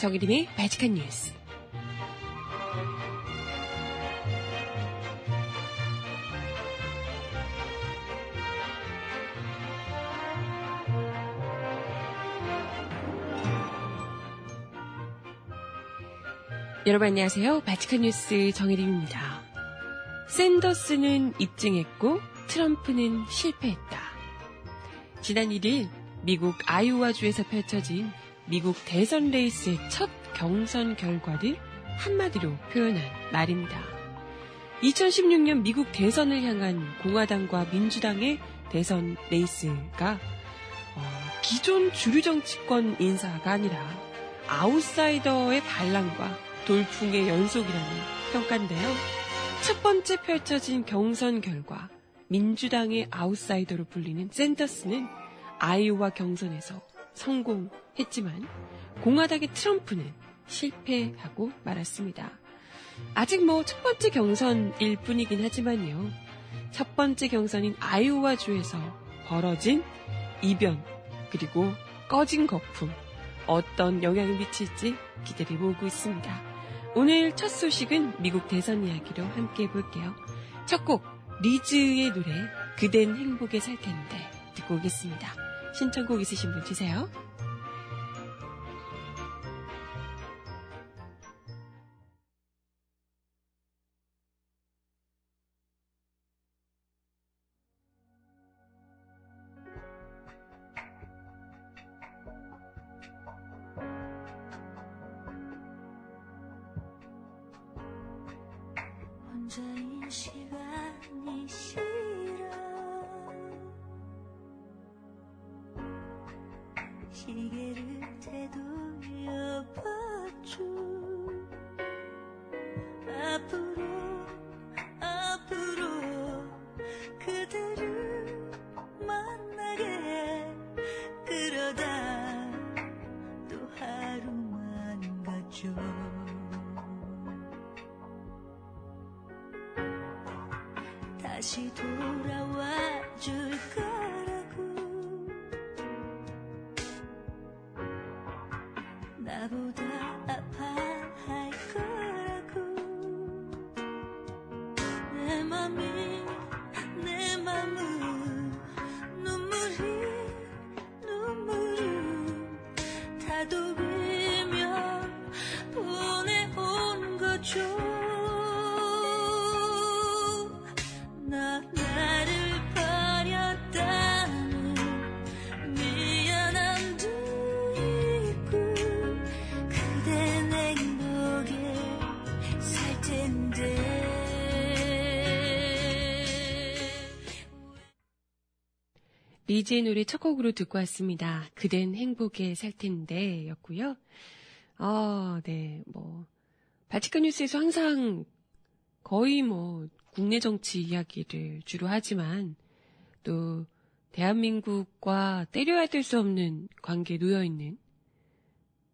정일인의 발칙한 뉴스. 여러분 안녕하세요. 발칙한 뉴스 정일인입니다. 샌더스는 입증했고 트럼프는 실패했다. 지난 1일 미국 아이오와 주에서 펼쳐진 미국 대선 레이스의 첫 경선 결과를 한마디로 표현한 말입니다. 2016년 미국 대선을 향한 공화당과 민주당의 대선 레이스가 기존 주류 정치권 인사가 아니라 아웃사이더의 반란과 돌풍의 연속이라는 평가인데요. 첫 번째 펼쳐진 경선 결과 민주당의 아웃사이더로 불리는 샌더스는 아이오와 경선에서 성공했지만 공화당의 트럼프는 실패하고 말았습니다. 아직 첫 번째 경선일 뿐이긴 하지만요. 첫 번째 경선인 아이오와 주에서 벌어진 이변 그리고 꺼진 거품 어떤 영향을 미칠지 기대를 모으고 있습니다. 오늘 첫 소식은 미국 대선 이야기로 함께 해볼게요. 첫 곡 리즈의 노래 그댄 행복에 살 텐데 듣고 오겠습니다. 신청곡 있으신 분 주세요. 다시 돌아와 줄 거라고 나보다 아파할 거라고 내 맘은 눈물이 다 녹으며 보내온 거죠. 리즈의 노래 첫 곡으로 듣고 왔습니다. 그댄 행복에 살 텐데 였고요. 발칙한 뉴스에서 항상 거의 국내 정치 이야기를 주로 하지만 또 대한민국과 때려야 될 수 없는 관계에 놓여있는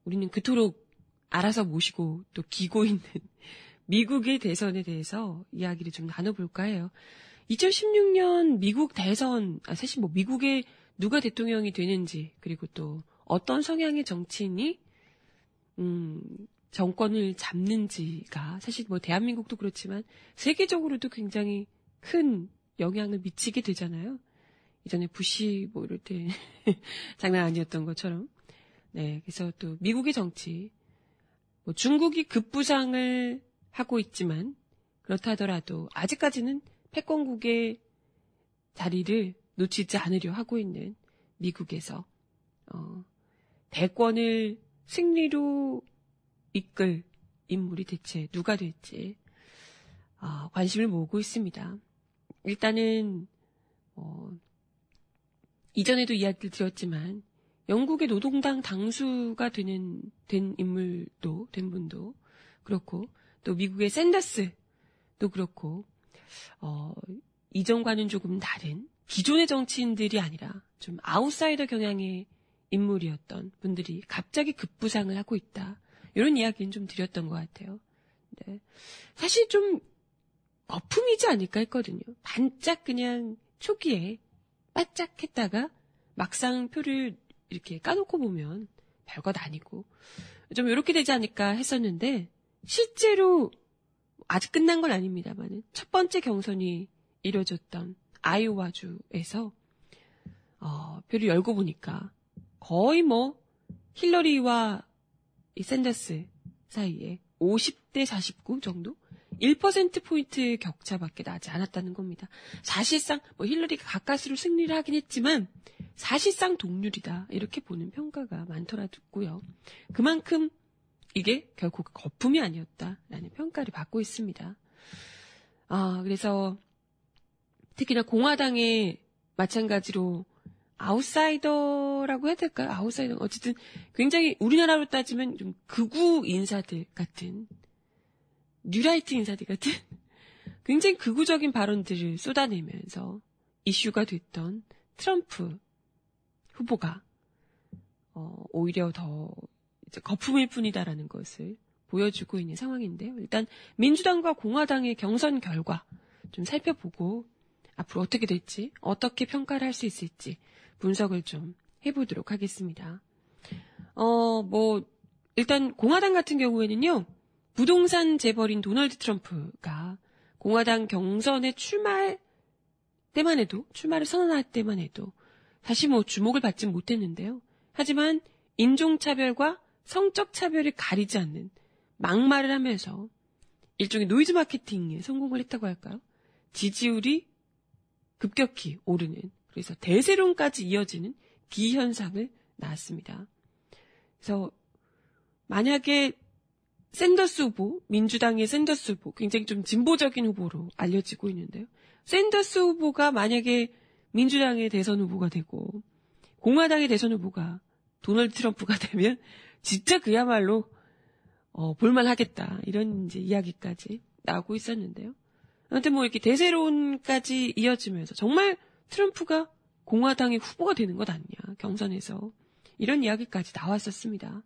우리는 그토록 알아서 모시고 또 기고 있는 미국의 대선에 대해서 이야기를 좀 나눠볼까 해요. 2016년 미국 대선, 사실 미국의 누가 대통령이 되는지, 그리고 또 어떤 성향의 정치인이, 정권을 잡는지가 사실 대한민국도 그렇지만 세계적으로도 굉장히 큰 영향을 미치게 되잖아요. 이전에 부시 이럴 때 장난 아니었던 것처럼. 네, 그래서 또 미국의 정치, 중국이 급부상을 하고 있지만 그렇다 하더라도 아직까지는 패권국의 자리를 놓치지 않으려 하고 있는 미국에서 대권을 승리로 이끌 인물이 대체 누가 될지 관심을 모으고 있습니다. 일단은 이전에도 이야기를 드렸지만 영국의 노동당 당수가 된 분도 그렇고 또 미국의 샌더스도 그렇고 이전과는 조금 다른 기존의 정치인들이 아니라 좀 아웃사이더 경향의 인물이었던 분들이 갑자기 급부상을 하고 있다. 이런 이야기는 좀 드렸던 것 같아요. 네. 사실 좀 거품이지 않을까 했거든요. 반짝 그냥 초기에 바짝 했다가 막상 표를 이렇게 까놓고 보면 별것 아니고 좀 이렇게 되지 않을까 했었는데 실제로 아직 끝난 건 아닙니다만 첫 번째 경선이 이뤄졌던 아이오와주에서 표를 열고 보니까 거의 뭐 힐러리와 이 샌더스 사이에 50대 49 정도? 1%포인트 격차밖에 나지 않았다는 겁니다. 사실상 뭐 힐러리가 가까스로 승리를 하긴 했지만 사실상 동률이다 이렇게 보는 평가가 많더라고요. 그만큼 이게 결국 거품이 아니었다라는 평가를 받고 있습니다. 그래서 특히나 공화당에 마찬가지로 아웃사이더라고 해야 될까요? 아웃사이더. 어쨌든 굉장히 우리나라로 따지면 좀 극우 인사들 같은, 뉴라이트 인사들 같은 굉장히 극우적인 발언들을 쏟아내면서 이슈가 됐던 트럼프 후보가 오히려 더 이제 거품일 뿐이다라는 것을 보여주고 있는 상황인데요. 일단 민주당과 공화당의 경선 결과 좀 살펴보고 앞으로 어떻게 될지, 어떻게 평가를 할 수 있을지 분석을 좀 해보도록 하겠습니다. 일단 공화당 같은 경우에는요, 부동산 재벌인 도널드 트럼프가 공화당 경선에 출마할 때만 해도, 출마를 선언할 때만 해도 다시 뭐 주목을 받진 못했는데요. 하지만 인종차별과 성적차별을 가리지 않는 막말을 하면서 일종의 노이즈 마케팅에 성공을 했다고 할까요? 지지율이 급격히 오르는, 그래서 대세론까지 이어지는 비현상을 낳았습니다. 그래서 만약에 샌더스 후보, 민주당의 샌더스 후보, 굉장히 좀 진보적인 후보로 알려지고 있는데요. 샌더스 후보가 만약에 민주당의 대선 후보가 되고 공화당의 대선 후보가 도널드 트럼프가 되면 진짜 그야말로 볼만하겠다 이런 이제 이야기까지 나오고 있었는데요. 아무튼 뭐 이렇게 대세론까지 이어지면서 정말 트럼프가 공화당의 후보가 되는 것 아니냐, 경선에서 이런 이야기까지 나왔었습니다.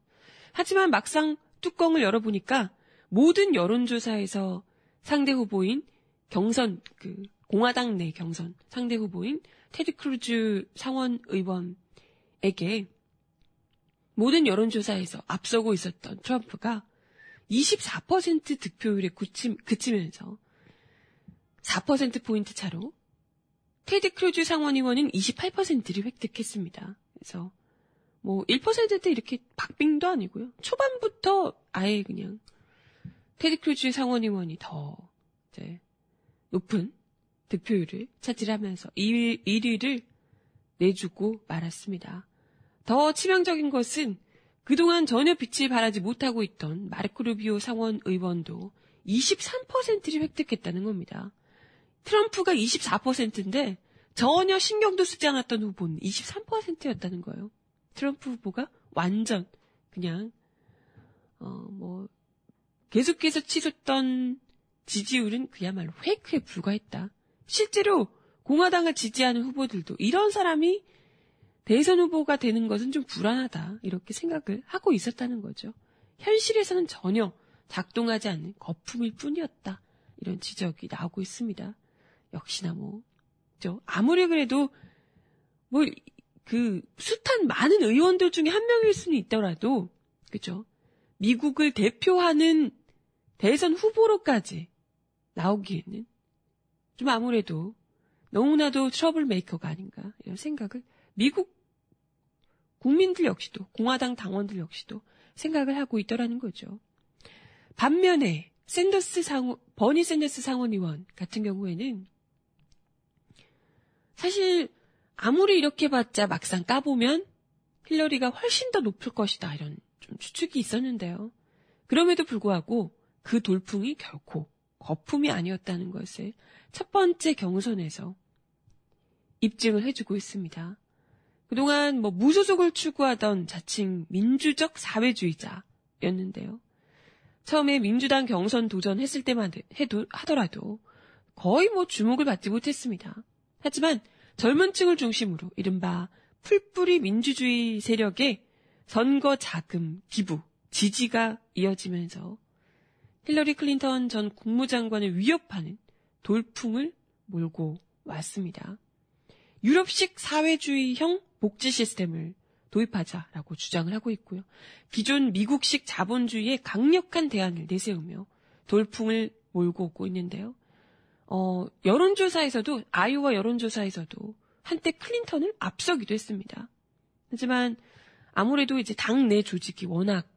하지만 막상 뚜껑을 열어보니까 모든 여론조사에서 상대 후보인 경선, 공화당 내 경선 상대 후보인 테드 크루즈 상원의원에게 모든 여론조사에서 앞서고 있었던 트럼프가 24% 득표율에 그치면서 4%포인트 차로 테드 크루즈 상원의원은 28%를 획득했습니다. 그래서 뭐 1%대 이렇게 박빙도 아니고요. 초반부터 아예 그냥 테드 크루즈 상원의원이 더 이제 높은 득표율을 차지하면서 1위를 내주고 말았습니다. 더 치명적인 것은 그동안 전혀 빛을 발하지 못하고 있던 마르코 루비오 상원의원도 23%를 획득했다는 겁니다. 트럼프가 24%인데 전혀 신경도 쓰지 않았던 후보는 23%였다는 거예요. 트럼프 후보가 완전 그냥 계속해서 치솟던 지지율은 그야말로 페이크에 불과했다. 실제로 공화당을 지지하는 후보들도 이런 사람이 대선 후보가 되는 것은 좀 불안하다 이렇게 생각을 하고 있었다는 거죠. 현실에서는 전혀 작동하지 않는 거품일 뿐이었다 이런 지적이 나오고 있습니다. 역시나 저 아무리 그래도 숱한 많은 의원들 중에 한 명일 수는 있더라도, 그죠? 미국을 대표하는 대선 후보로까지 나오기에는 좀 아무래도 너무나도 트러블 메이커가 아닌가 이런 생각을 미국 국민들 역시도, 공화당 당원들 역시도 생각을 하고 있더라는 거죠. 반면에 버니 샌더스 상원의원 같은 경우에는 사실 아무리 이렇게 봤자 막상 까보면 힐러리가 훨씬 더 높을 것이다 이런 좀 추측이 있었는데요. 그럼에도 불구하고 그 돌풍이 결코 거품이 아니었다는 것을 첫 번째 경선에서 입증을 해주고 있습니다. 그동안 무소속을 추구하던 자칭 민주적 사회주의자였는데요. 처음에 민주당 경선 도전했을 때만 하더라도 거의 주목을 받지 못했습니다. 하지만 젊은 층을 중심으로 이른바 풀뿌리 민주주의 세력의 선거 자금 기부, 지지가 이어지면서 힐러리 클린턴 전 국무장관을 위협하는 돌풍을 몰고 왔습니다. 유럽식 사회주의형 복지 시스템을 도입하자라고 주장을 하고 있고요. 기존 미국식 자본주의에 강력한 대안을 내세우며 돌풍을 몰고 오고 있는데요. 여론조사에서도 아이오와 여론조사에서도 한때 클린턴을 앞서기도 했습니다. 하지만 아무래도 이제 당내 조직이 워낙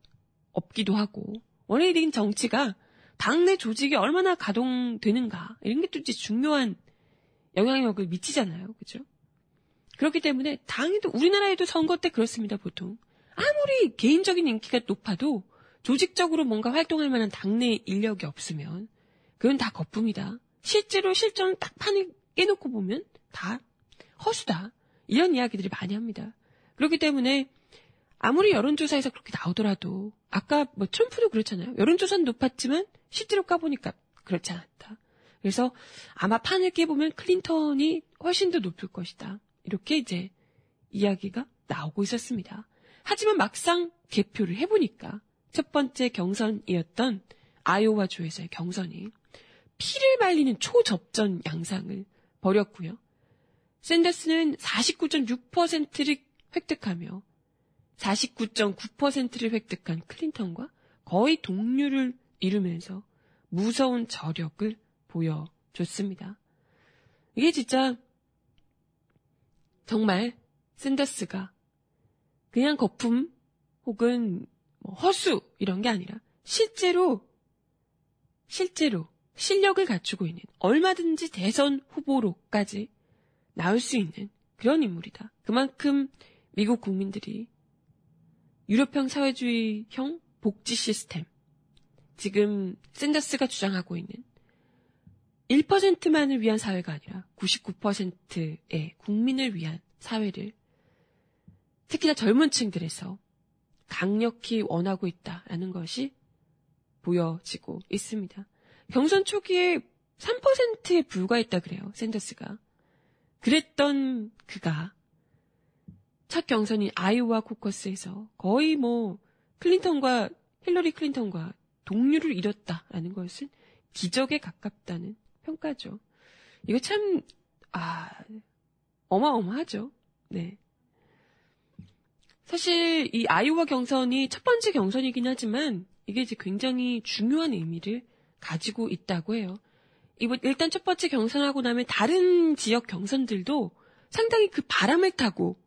없기도 하고 원래인 정치가 당내 조직이 얼마나 가동되는가 이런 게 또 이제 중요한 영향력을 미치잖아요, 그렇죠? 그렇기 때문에 당에도 우리나라에도 선거 때 그렇습니다, 보통 아무리 개인적인 인기가 높아도 조직적으로 뭔가 활동할 만한 당내 인력이 없으면 그건 다 거품이다. 실제로 실전을 딱 판을 깨놓고 보면 다 허수다. 이런 이야기들이 많이 합니다. 그렇기 때문에 아무리 여론조사에서 그렇게 나오더라도 아까 뭐 트럼프도 그렇잖아요. 여론조사는 높았지만 실제로 까보니까 그렇지 않았다. 그래서 아마 판을 깨보면 클린턴이 훨씬 더 높을 것이다. 이렇게 이제 이야기가 나오고 있었습니다. 하지만 막상 개표를 해보니까 첫 번째 경선이었던 아이오와주에서의 경선이 피를 말리는 초접전 양상을 벌였고요. 샌더스는 49.6%를 획득하며 49.9%를 획득한 클린턴과 거의 동률을 이루면서 무서운 저력을 보여줬습니다. 이게 진짜 정말 샌더스가 그냥 거품 혹은 허수 이런 게 아니라 실제로 실력을 갖추고 있는 얼마든지 대선 후보로까지 나올 수 있는 그런 인물이다. 그만큼 미국 국민들이 유럽형 사회주의형 복지 시스템, 지금 샌더스가 주장하고 있는 1%만을 위한 사회가 아니라 99%의 국민을 위한 사회를 특히나 젊은 층들에서 강력히 원하고 있다라는 것이 보여지고 있습니다. 경선 초기에 3%에 불과했다 그래요, 샌더스가. 그랬던 그가 첫 경선인 아이오와 코커스에서 거의 클린턴과 힐러리 클린턴과 동률을 이뤘다라는 것은 기적에 가깝다는 평가죠. 이거 참 어마어마하죠. 네. 사실 이 아이오와 경선이 첫 번째 경선이긴 하지만 이게 이제 굉장히 중요한 의미를 가지고 있다고 해요. 일단 첫 번째 경선하고 나면 다른 지역 경선들도 상당히 그 바람을 타고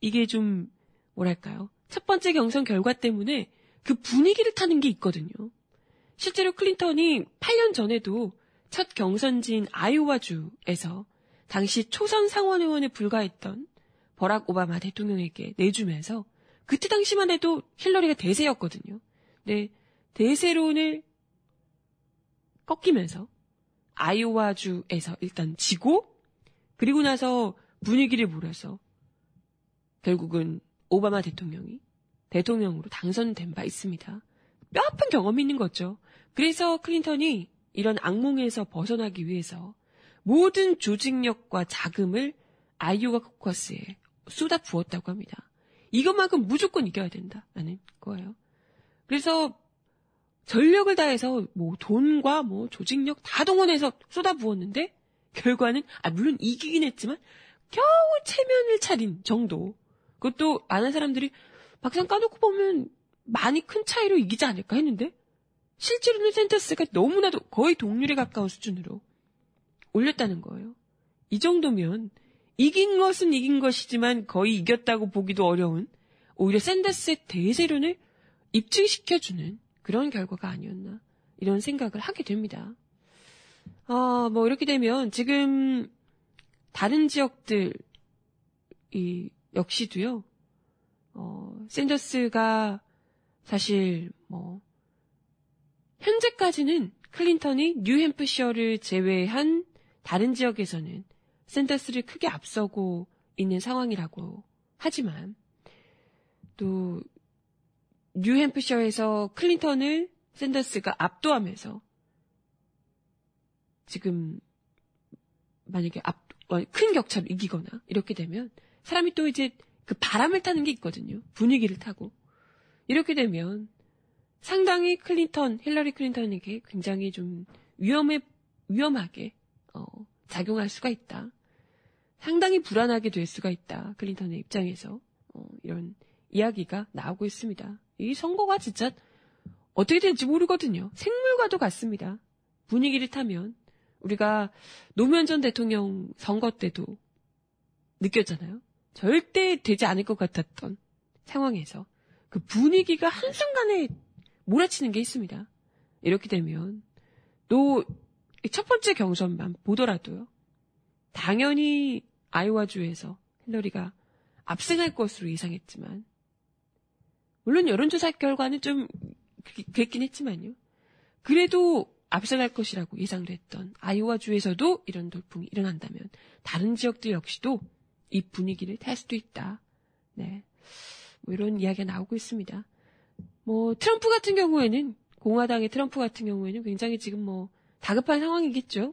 이게 좀 뭐랄까요? 첫 번째 경선 결과 때문에 그 분위기를 타는 게 있거든요. 실제로 클린턴이 8년 전에도 첫 경선지인 아이오와주에서 당시 초선 상원의원에 불과했던 버락 오바마 대통령에게 내주면서 그때 당시만 해도 힐러리가 대세였거든요. 근데 대세론을 꺾이면서 아이오와주에서 일단 지고 그리고 나서 분위기를 몰아서 결국은 오바마 대통령이 대통령으로 당선된 바 있습니다. 뼈아픈 경험이 있는 거죠. 그래서 클린턴이 이런 악몽에서 벗어나기 위해서 모든 조직력과 자금을 아이오와 코커스에 쏟아부었다고 합니다. 이것만큼 무조건 이겨야 된다라는 거예요. 그래서 전력을 다해서 돈과 조직력 다 동원해서 쏟아부었는데 결과는 물론 이기긴 했지만 겨우 체면을 차린 정도. 그것도 많은 사람들이 막상 까놓고 보면 많이 큰 차이로 이기지 않을까 했는데 실제로는 샌더스가 너무나도 거의 동률에 가까운 수준으로 올렸다는 거예요. 이 정도면 이긴 것은 이긴 것이지만 거의 이겼다고 보기도 어려운 오히려 샌더스의 대세론을 입증시켜주는 그런 결과가 아니었나 이런 생각을 하게 됩니다. 이렇게 되면 지금 다른 지역들 역시도요. 샌더스가 사실 현재까지는 클린턴이 뉴햄프셔를 제외한 다른 지역에서는 샌더스를 크게 앞서고 있는 상황이라고 하지만 또 뉴햄프셔에서 클린턴을 샌더스가 압도하면서 지금 만약에 큰 격차로 이기거나 이렇게 되면 사람이 또 이제 그 바람을 타는 게 있거든요. 분위기를 타고. 이렇게 되면 상당히 힐러리 클린턴에게 굉장히 좀 위험하게 작용할 수가 있다. 상당히 불안하게 될 수가 있다. 클린턴의 입장에서. 이런 이야기가 나오고 있습니다. 이 선거가 진짜 어떻게 될지 모르거든요. 생물과도 같습니다. 분위기를 타면 우리가 노무현 전 대통령 선거 때도 느꼈잖아요. 절대 되지 않을 것 같았던 상황에서 그 분위기가 한순간에 몰아치는 게 있습니다. 이렇게 되면 또 첫 번째 경선만 보더라도요. 당연히 아이오와주에서 힐러리가 압승할 것으로 예상했지만 물론 여론조사 결과는 좀 그랬긴 했지만요. 그래도 압승할 것이라고 예상도 했던 아이오와주에서도 이런 돌풍이 일어난다면 다른 지역들 역시도 이 분위기를 탈 수도 있다. 네, 뭐 이런 이야기가 나오고 있습니다. 뭐 트럼프 같은 경우에는 공화당의 트럼프 같은 경우에는 굉장히 지금 뭐 다급한 상황이겠죠.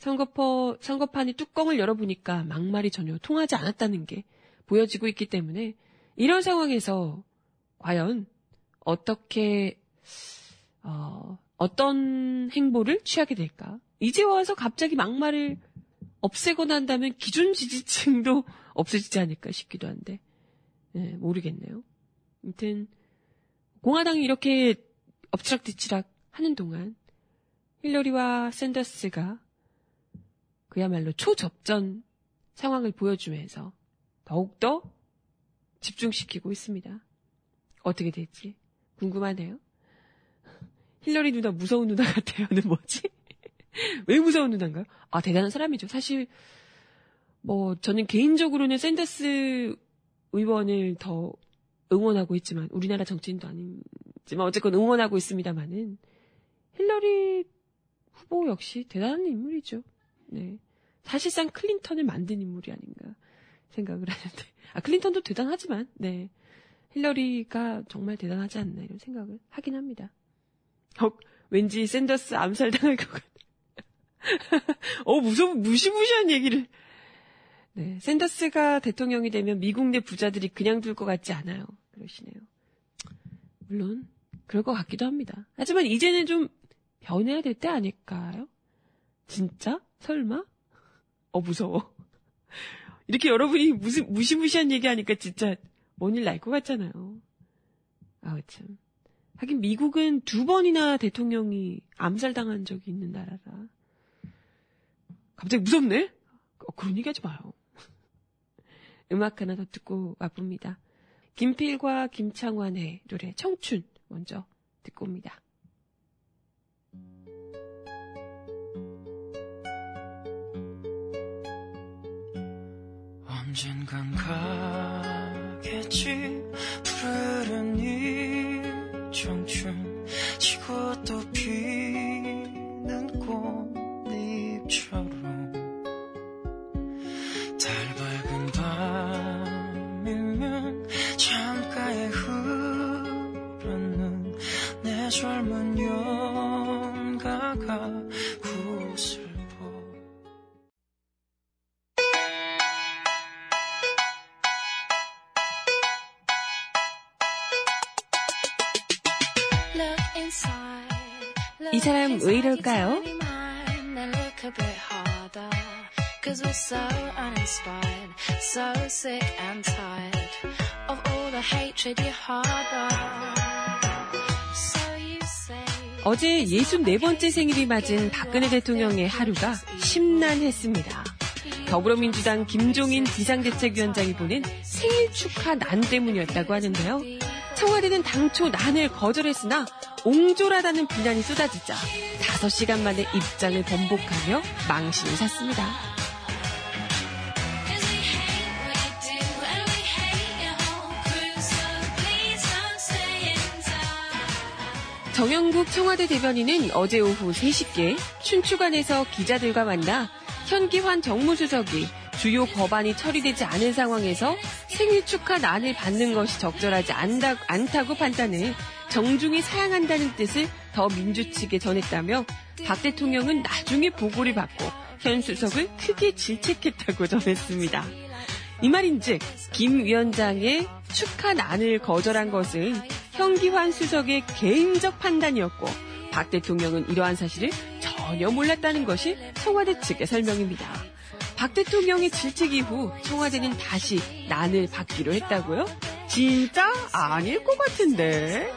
선거판이 뚜껑을 열어보니까 막말이 전혀 통하지 않았다는 게 보여지고 있기 때문에 이런 상황에서 과연 어떻게 어떤 행보를 취하게 될까? 이제 와서 갑자기 막말을 없애거나 한다면 기존 지지층도 없어지지 않을까 싶기도 한데 네, 모르겠네요. 아무튼 공화당이 이렇게 엎치락뒤치락 하는 동안 힐러리와 샌더스가 그야말로 초접전 상황을 보여주면서 더욱더 집중시키고 있습니다. 어떻게 될지 궁금하네요. 힐러리 누나 무서운 누나 같아요는 뭐지? 왜 무서운 누나인가요? 아, 대단한 사람이죠. 사실 뭐 저는 개인적으로는 샌더스 의원을 더 응원하고 있지만 우리나라 정치인도 아니지만 어쨌건 응원하고 있습니다만은 힐러리 후보 역시 대단한 인물이죠. 네, 사실상 클린턴을 만든 인물이 아닌가 생각을 하는데 클린턴도 대단하지만 네 힐러리가 정말 대단하지 않나 이런 생각을 하긴 합니다. 왠지 샌더스 암살당할 것 같아. 무시무시한 얘기를. 네, 샌더스가 대통령이 되면 미국 내 부자들이 그냥 둘 것 같지 않아요. 그러시네요. 물론 그럴 것 같기도 합니다. 하지만 이제는 좀 변해야 될 때 아닐까요? 진짜? 설마? 무서워. 이렇게 여러분이 무시무시한 얘기하니까 진짜 뭔 일 날 것 같잖아요. 아우 참. 하긴 미국은 2번이나 대통령이 암살당한 적이 있는 나라라. 갑자기 무섭네? 그런 얘기 하지 마요. 음악 하나 더 듣고 와봅니다. 김필과 김창완의 노래 청춘 먼저 듣고 옵니다. 언젠간 가겠지 푸르른 이 청춘 지고 또 피는 꽃잎처럼 달 밝은 밤이면 창가에 흐르는 내 젊은 연가가 구슬 이 사람 왜 이럴까요? 어제 64번째 생일이 맞은 박근혜 대통령의 하루가 심란했습니다. 더불어민주당 김종인 비상대책위원장이 보낸 생일 축하 난 때문이었다고 하는데요. 청와대는 당초 난을 거절했으나 옹졸하다는 비난이 쏟아지자 5시간 만에 입장을 번복하며 망신을 샀습니다. 정영국 청와대 대변인은 어제 오후 3시께 춘추관에서 기자들과 만나 현기환 정무수석이 주요 법안이 처리되지 않은 상황에서 생일 축하 난을 받는 것이 적절하지 않다고 판단해 정중히 사양한다는 뜻을 더 민주 측에 전했다며 박 대통령은 나중에 보고를 받고 현 수석을 크게 질책했다고 전했습니다. 이 말인즉 김 위원장의 축하 난을 거절한 것은 현기환 수석의 개인적 판단이었고 박 대통령은 이러한 사실을 전혀 몰랐다는 것이 청와대 측의 설명입니다. 박 대통령의 질책 이후 청와대는 다시 난을 받기로 했다고요? 진짜 아닐 것 같은데.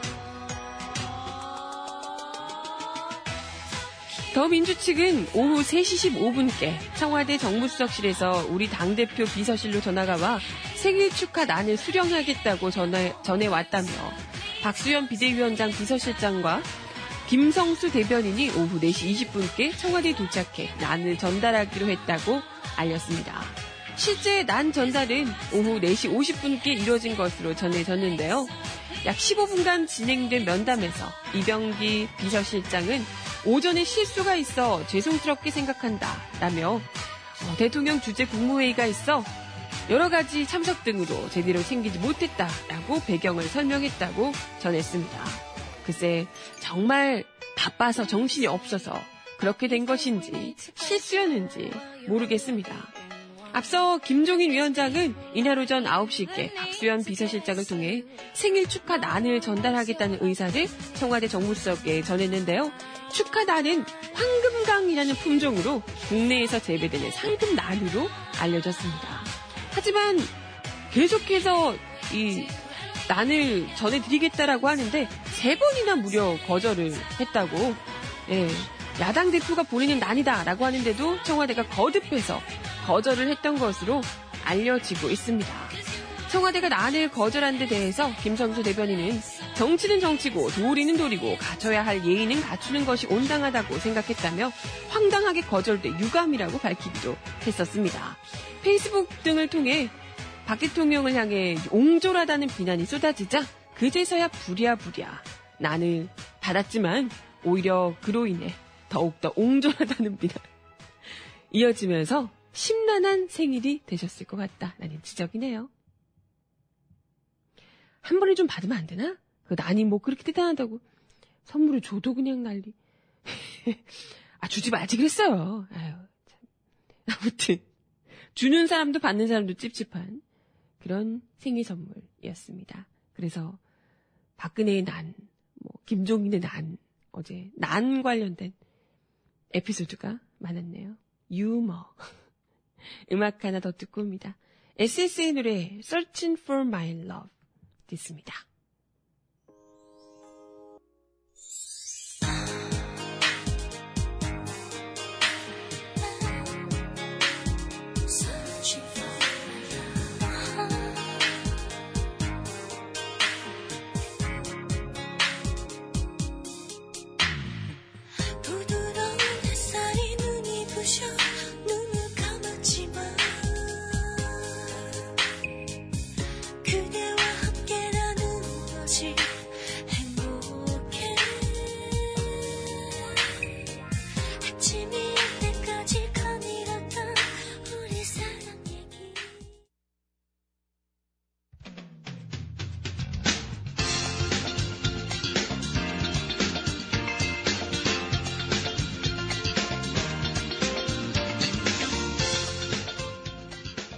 더민주 측은 오후 3시 15분께 청와대 정무수석실에서 우리 당대표 비서실로 전화가 와 생일 축하 난을 수령하겠다고 전해왔다며 박수현 비대위원장 비서실장과 김성수 대변인이 오후 4시 20분께 청와대에 도착해 난을 전달하기로 했다고 알렸습니다. 실제 난 전달은 오후 4시 50분께 이루어진 것으로 전해졌는데요. 약 15분간 진행된 면담에서 이병기 비서실장은 오전에 실수가 있어 죄송스럽게 생각한다라며 대통령 주재 국무회의가 있어 여러 가지 참석 등으로 제대로 챙기지 못했다라고 배경을 설명했다고 전했습니다. 글쎄 정말 바빠서 정신이 없어서 그렇게 된 것인지 실수였는지 모르겠습니다. 앞서 김종인 위원장은 이날 오전 9시께 박수현 비서실장을 통해 생일 축하 난을 전달하겠다는 의사를 청와대 정무수석에 전했는데요. 축하 난은 황금강이라는 품종으로 국내에서 재배되는 상금 난으로 알려졌습니다. 하지만 계속해서 이 난을 전해드리겠다라고 하는데 세 번이나 무려 거절을 했다고. 예, 야당 대표가 보내는 난이다라고 하는데도 청와대가 거듭해서 거절을 했던 것으로 알려지고 있습니다. 청와대가 난을 거절한 데 대해서 김성수 대변인은 정치는 정치고 도리는 도리고 갖춰야 할 예의는 갖추는 것이 온당하다고 생각했다며 황당하게 거절돼 유감이라고 밝히기도 했었습니다. 페이스북 등을 통해 박 대통령을 향해 옹졸하다는 비난이 쏟아지자 그제서야 부랴부랴 난을 받았지만 오히려 그로 인해 더욱더 옹졸하다는 비난 이어지면서 심란한 생일이 되셨을 것 같다라는 지적이네요. 한 번에 좀 받으면 안 되나? 그 난이 뭐 그렇게 대단하다고 선물을 줘도 그냥 난리. 아 주지 말지 그랬어요. 아유, 참. 아무튼 주는 사람도 받는 사람도 찝찝한 그런 생일 선물이었습니다. 그래서 박근혜의 난, 뭐 김종인의 난, 어제 난 관련된 에피소드가 많았네요. 유머. 음악 하나 더 듣고 옵니다. SS의 노래 Searching for My Love 듣습니다.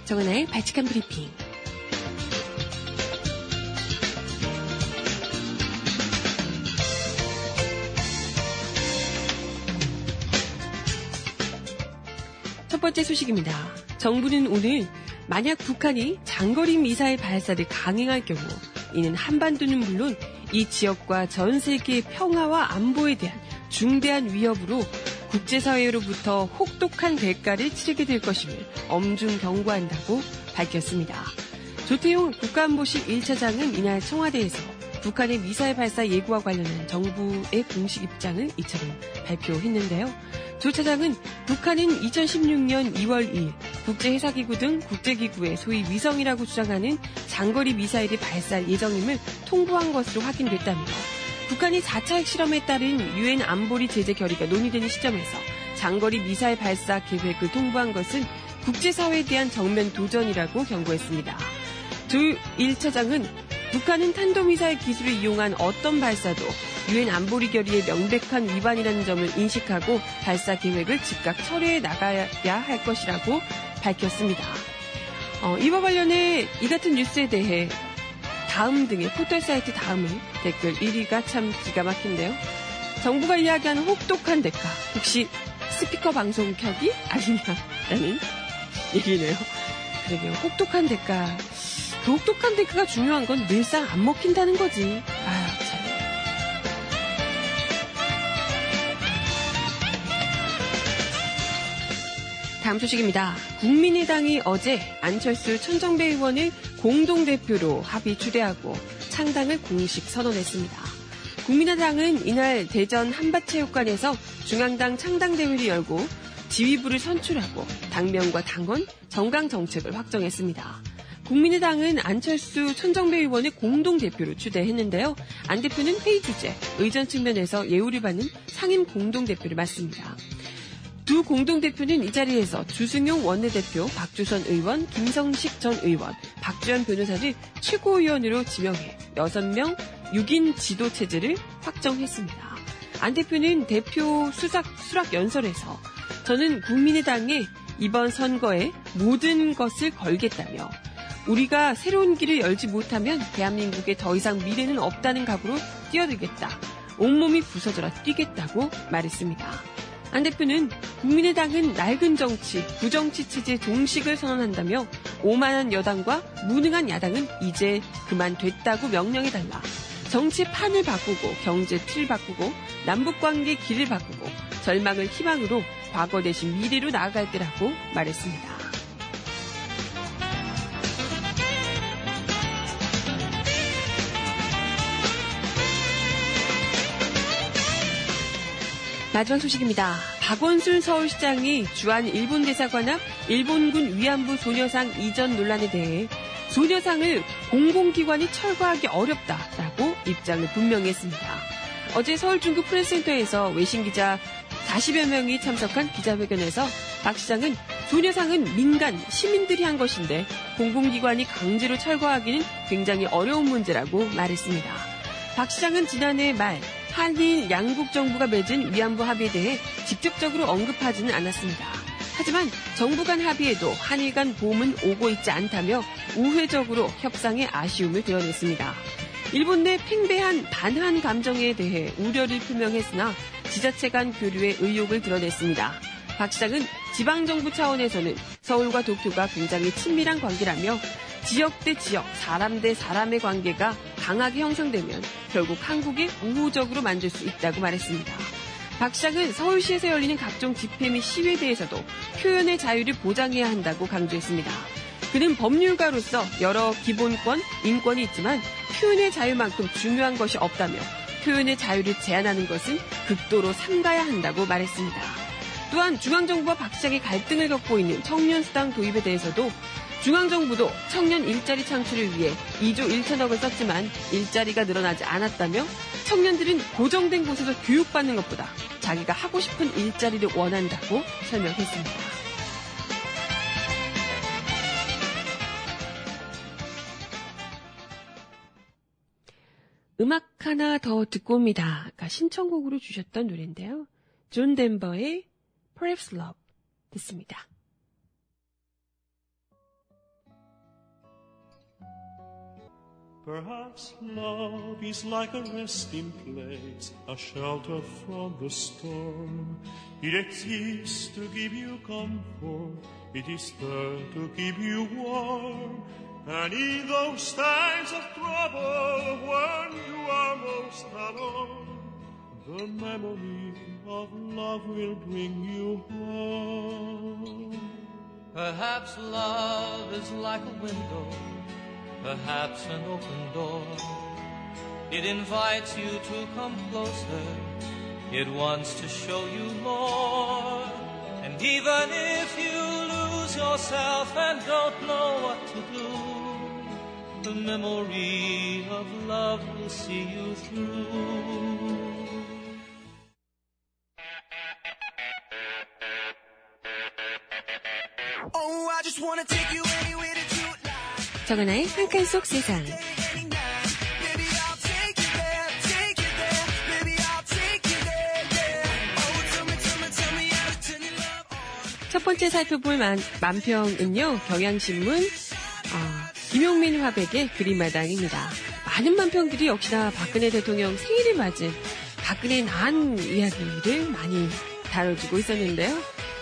정은아의 발칙한 브리핑. 첫 번째 소식입니다. 정부는 오늘 만약 북한이 장거리 미사일 발사를 강행할 경우 이는 한반도는 물론 이 지역과 전 세계의 평화와 안보에 대한 중대한 위협으로 국제사회로부터 혹독한 대가를 치르게 될 것임을 엄중 경고한다고 밝혔습니다. 조태용 국가안보실 1차장은 이날 청와대에서 북한의 미사일 발사 예고와 관련한 정부의 공식 입장을 이처럼 발표했는데요. 조 차장은 북한은 2016년 2월 2일 국제해사기구 등 국제기구의 소위 위성이라고 주장하는 장거리 미사일이 발사할 예정임을 통보한 것으로 확인됐다며 북한이 4차 핵실험에 따른 유엔 안보리 제재 결의가 논의되는 시점에서 장거리 미사일 발사 계획을 통보한 것은 국제사회에 대한 정면 도전이라고 경고했습니다. 조 1차장은 북한은 탄도미사일 기술을 이용한 어떤 발사도 유엔 안보리 결의의 명백한 위반이라는 점을 인식하고 발사 계획을 즉각 철회해 나가야 할 것이라고 밝혔습니다. 이와 관련해 이 같은 뉴스에 대해 다음 등의 포털 사이트 다음의 댓글 1위가 참 기가 막힌데요. 정부가 이야기하는 혹독한 대가 혹시 스피커 방송 켜기 아니냐라는 얘기네요. 그러게요. 혹독한 대가. 그 혹독한 대가가 중요한 건 늘상 안 먹힌다는 거지. 아유, 참. 다음 소식입니다. 국민의당이 어제 안철수 천정배 의원을 공동대표로 합의 추대하고 창당을 공식 선언했습니다. 국민의당은 이날 대전 한밭체육관에서 중앙당 창당대회를 열고 지휘부를 선출하고 당명과 당원, 정강정책을 확정했습니다. 국민의당은 안철수 천정배 의원을 공동대표로 추대했는데요. 안 대표는 회의 주재, 의전 측면에서 예우를 받는 상임 공동대표를 맡습니다. 두 공동대표는 이 자리에서 주승용 원내대표, 박주선 의원, 김성식 전 의원, 박주현 변호사를 최고위원으로 지명해 6명 6인 지도체제를 확정했습니다. 안 대표는 대표 수락 연설에서 저는 국민의당에 이번 선거에 모든 것을 걸겠다며 우리가 새로운 길을 열지 못하면 대한민국에 더 이상 미래는 없다는 각오로 뛰어들겠다. 온몸이 부서져라 뛰겠다고 말했습니다. 안 대표는 국민의당은 낡은 정치, 부정치 체제 종식을 선언한다며 오만한 여당과 무능한 야당은 이제 그만 됐다고 명령해달라. 정치 판을 바꾸고 경제 틀을 바꾸고 남북관계 길을 바꾸고 절망을 희망으로 과거 대신 미래로 나아갈 때라고 말했습니다. 마지막 소식입니다. 박원순 서울시장이 주한 일본 대사관 앞 일본군 위안부 소녀상 이전 논란에 대해 소녀상을 공공기관이 철거하기 어렵다라고 입장을 분명히 했습니다. 어제 서울 중구 프레스센터에서 외신기자 40여 명이 참석한 기자회견에서 박 시장은 소녀상은 민간 시민들이 한 것인데 공공기관이 강제로 철거하기는 굉장히 어려운 문제라고 말했습니다. 박 시장은 지난해 말 한일 양국 정부가 맺은 위안부 합의에 대해 직접적으로 언급하지는 않았습니다. 하지만 정부 간 합의에도 한일 간 봄은 오고 있지 않다며 우회적으로 협상의 아쉬움을 드러냈습니다. 일본 내 팽배한 반한 감정에 대해 우려를 표명했으나 지자체 간 교류의 의욕을 드러냈습니다. 박 시장은 지방정부 차원에서는 서울과 도쿄가 굉장히 친밀한 관계라며 지역 대 지역, 사람 대 사람의 관계가 강하게 형성되면 결국 한국이 우호적으로 만들 수 있다고 말했습니다. 박 시장은 서울시에서 열리는 각종 집회 및 시위대에서도 표현의 자유를 보장해야 한다고 강조했습니다. 그는 법률가로서 여러 기본권, 인권이 있지만 표현의 자유만큼 중요한 것이 없다며 표현의 자유를 제한하는 것은 극도로 삼가야 한다고 말했습니다. 또한 중앙정부와 박 시장이 갈등을 겪고 있는 청년수당 도입에 대해서도 중앙정부도 청년 일자리 창출을 위해 2조 1천억을 썼지만 일자리가 늘어나지 않았다며 청년들은 고정된 곳에서 교육받는 것보다 자기가 하고 싶은 일자리를 원한다고 설명했습니다. 음악 하나 더 듣고 옵니다. 아까 신청곡으로 주셨던 노래인데요. 존 덴버의 Perhaps Love 듣습니다. Perhaps love is like a resting place, a shelter from the storm. It exists to give you comfort, it is there to keep you warm. And in those times of trouble, when you are most alone, the memory of love will bring you home. Perhaps love is like a window, perhaps an open door. It invites you to come closer, it wants to show you more. And even if you lose yourself and don't know what to do, the memory of love will see you through. Oh, I just want to take you anywhere to 정은아의 한 칸 속 세상. 첫 번째 살펴볼 만평은요, 경향신문 김용민 화백의 그림마당입니다. 많은 만평들이 역시나 박근혜 대통령 생일을 맞은 박근혜 난 이야기를 많이 다뤄주고 있었는데요.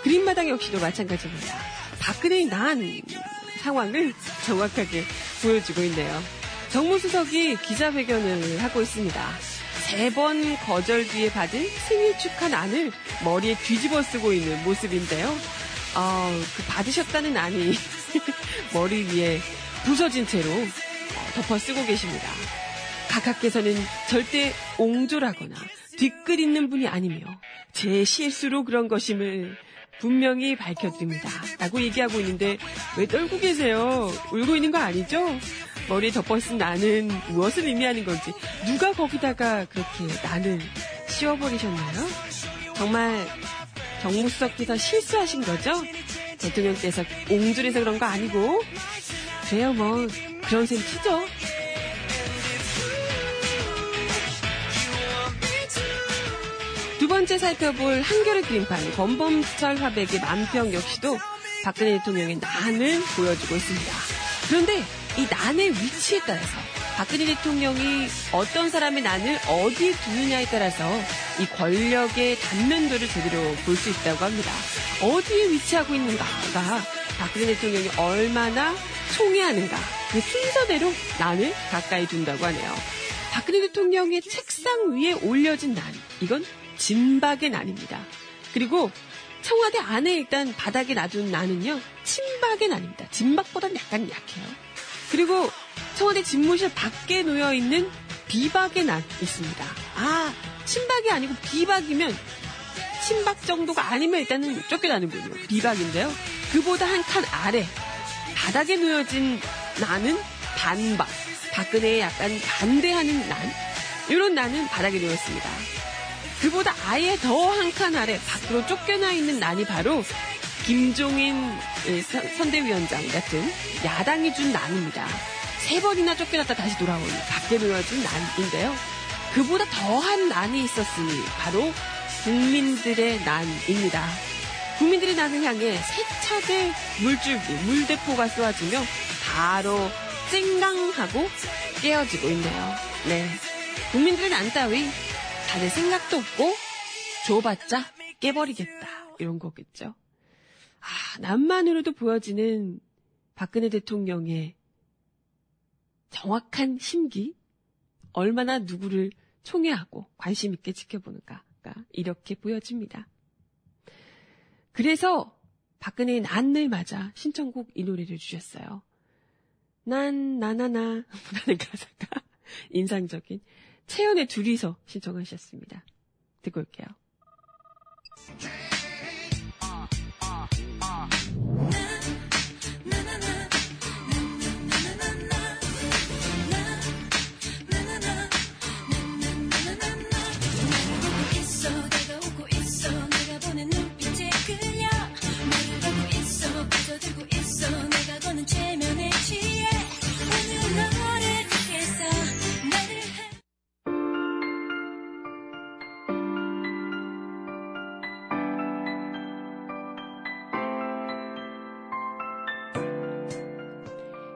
그림마당 역시도 마찬가지입니다. 박근혜인 난 상황을 정확하게 보여주고 있네요. 정무수석이 기자회견을 하고 있습니다. 3번 거절 뒤에 받은 승인 축하 난을 머리에 뒤집어 쓰고 있는 모습인데요. 그 받으셨다는 난이 머리 위에 부서진 채로 덮어 쓰고 계십니다. 각하께서는 절대 옹졸하거나 뒤끝 있는 분이 아니며 제 실수로 그런 것임을 분명히 밝혀드립니다. 라고 얘기하고 있는데 왜 떨고 계세요? 울고 있는 거 아니죠? 머리에 덮어쓴 나는 무엇을 의미하는 건지 누가 거기다가 그렇게 나는 씌워버리셨나요? 정말 정무수석께서 실수하신 거죠? 대통령께서 옹졸해서 그런 거 아니고 그래요 뭐 그런 셈 치죠. 두 번째 살펴볼 한겨레 그림판 권범철 화백의 만평 역시도 박근혜 대통령의 난을 보여주고 있습니다. 그런데 이 난의 위치에 따라서 박근혜 대통령이 어떤 사람의 난을 어디에 두느냐에 따라서 이 권력의 단면도를 제대로 볼 수 있다고 합니다. 어디에 위치하고 있는가가 박근혜 대통령이 얼마나 총애하는가 그 순서대로 난을 가까이 둔다고 하네요. 박근혜 대통령의 책상 위에 올려진 난 이건 진박의 난입니다. 그리고 청와대 안에 일단 바닥에 놔둔 난은요. 친박의 난입니다. 진박보다는 약간 약해요. 그리고 청와대 집무실 밖에 놓여있는 비박의 난 있습니다. 아, 친박이 아니고 비박이면 친박 정도가 아니면 일단은 쫓겨나는군요. 비박인데요. 그보다 한 칸 아래 바닥에 놓여진 난은 반박, 박근혜에 약간 반대하는 난, 이런 난은 바닥에 놓였습니다. 그보다 아예 더 한 칸 아래 밖으로 쫓겨나 있는 난이 바로 김종인 선대위원장 같은 야당이 준 난입니다. 3번이나 쫓겨났다 다시 돌아온 밖에 놓여진 난인데요. 그보다 더한 난이 있었으니 바로 국민들의 난입니다. 국민들의 난을 향해 세 차례 물줄기, 물대포가 쏘아지며 바로 쨍강하고 깨어지고 있네요. 네, 국민들의 난 따위 다들 생각도 없고 줘봤자 깨버리겠다 이런 거겠죠. 아, 남만으로도 보여지는 박근혜 대통령의 정확한 심기, 얼마나 누구를 총애하고 관심 있게 지켜보는가 이렇게 보여집니다. 그래서 박근혜의 난을 맞아 신청곡 이 노래를 주셨어요. 난 나나나 라는 가사가 인상적인 채연의 둘이서 신청하셨습니다. 듣고 올게요.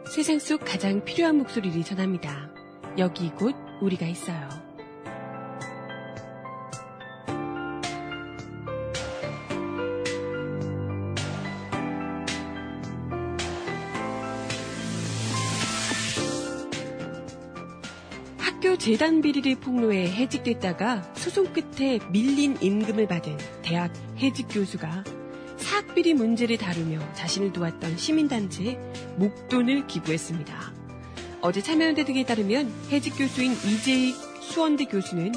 세상 속 가장 필요한 목소리를 전합니다. 여기 이곳 우리가 있어요. 학교 재단 비리를 폭로해 해직됐다가 소송 끝에 밀린 임금을 받은 대학 해직 교수가 사학비리 문제를 다루며 자신을 도왔던 시민단체에 목돈을 기부했습니다. 어제 참여연대 등에 따르면 해직 교수인 이재익 수원대 교수는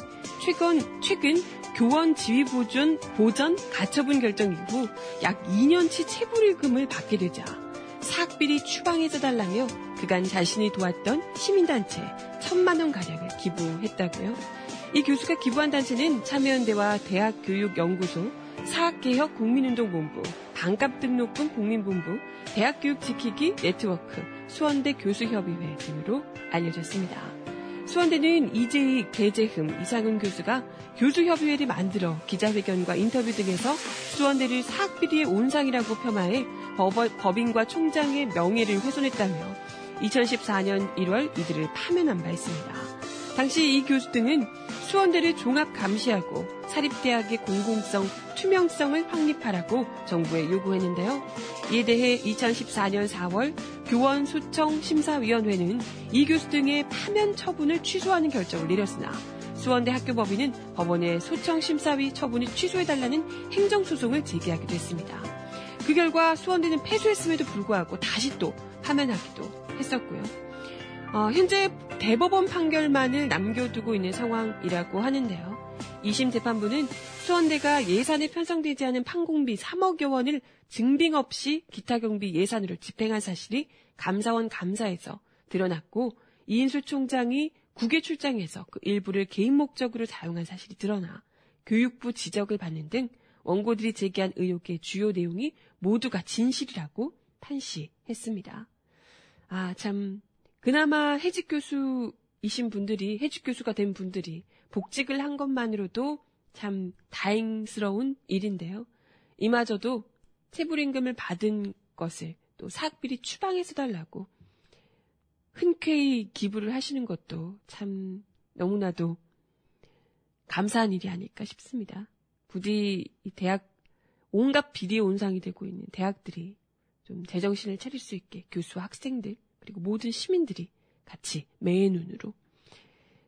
최근 교원 지위 보전 가처분 결정 이후 약 2년치 체불임금을 받게 되자 사학비리 추방해줘달라며 그간 자신이 도왔던 시민단체 1,000만 원가량을 기부했다고요. 이 교수가 기부한 단체는 참여연대와 대학교육연구소, 사학개혁 국민운동본부, 반값 등록금 국민본부, 대학교육지키기 네트워크, 수원대 교수협의회 등으로 알려졌습니다. 수원대는 이재익, 배재흠, 이상훈 교수가 교수협의회를 만들어 기자회견과 인터뷰 등에서 수원대를 사학비리의 온상이라고 폄하해 법인과 총장의 명예를 훼손했다며 2014년 1월 이들을 파면한 바 있습니다. 당시 이 교수 등은 수원대를 종합 감시하고 사립대학의 공공성 투명성을 확립하라고 정부에 요구했는데요. 이에 대해 2014년 4월 교원수청 심사위원회는 이 교수 등의 파면 처분을 취소하는 결정을 내렸으나 수원대 학교법인은 법원의 소청심사위 처분을 취소해달라는 행정소송을 제기하기도 했습니다. 그 결과 수원대는 패소했음에도 불구하고 다시 또 파면하기도 했었고요. 현재 대법원 판결만을 남겨두고 있는 상황이라고 하는데요. 2심 재판부는 수원대가 예산에 편성되지 않은 판공비 3억여 원을 증빙 없이 기타 경비 예산으로 집행한 사실이 감사원 감사에서 드러났고 이인수 총장이 국외 출장에서 그 일부를 개인 목적으로 사용한 사실이 드러나 교육부 지적을 받는 등 원고들이 제기한 의혹의 주요 내용이 모두가 진실이라고 판시했습니다. 아, 참 그나마 해직 교수이신 분들이 해직 교수가 된 분들이 복직을 한 것만으로도 참 다행스러운 일인데요. 이마저도 체불임금을 받은 것을 또 사학비리 추방해서 달라고 흔쾌히 기부를 하시는 것도 참 너무나도 감사한 일이 아닐까 싶습니다. 부디 이 대학 온갖 비리의 온상이 되고 있는 대학들이 좀 제정신을 차릴 수 있게 교수와 학생들 그리고 모든 시민들이 같이 매의 눈으로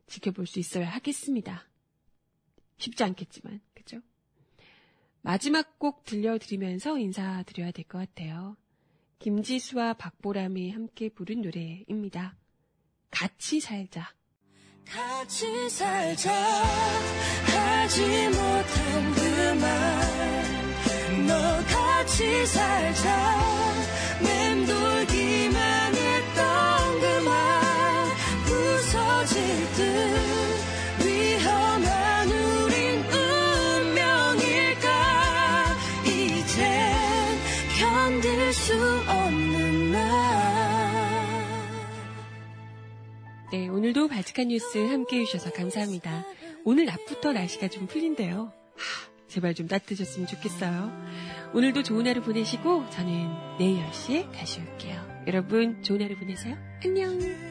지켜볼 수 있어야 하겠습니다. 쉽지 않겠지만, 그죠? 마지막 곡 들려드리면서 인사드려야 될 것 같아요. 김지수와 박보람이 함께 부른 노래입니다. 같이 살자. 같이 살자 하지 못한 그 말 너 같이 살자 맴돌기만 했던 그 말 부서질 듯 위험한 우린 운명일까 이젠 견딜 수 없는 날. 네, 오늘도 바직한 뉴스 함께해 주셔서 감사합니다. 오늘 낮부터 날씨가 좀 풀린대요. 제발 좀 따뜻해졌으면 좋겠어요. 오늘도 좋은 하루 보내시고 저는 내일 10시에 다시 올게요. 여러분 좋은 하루 보내세요. 안녕.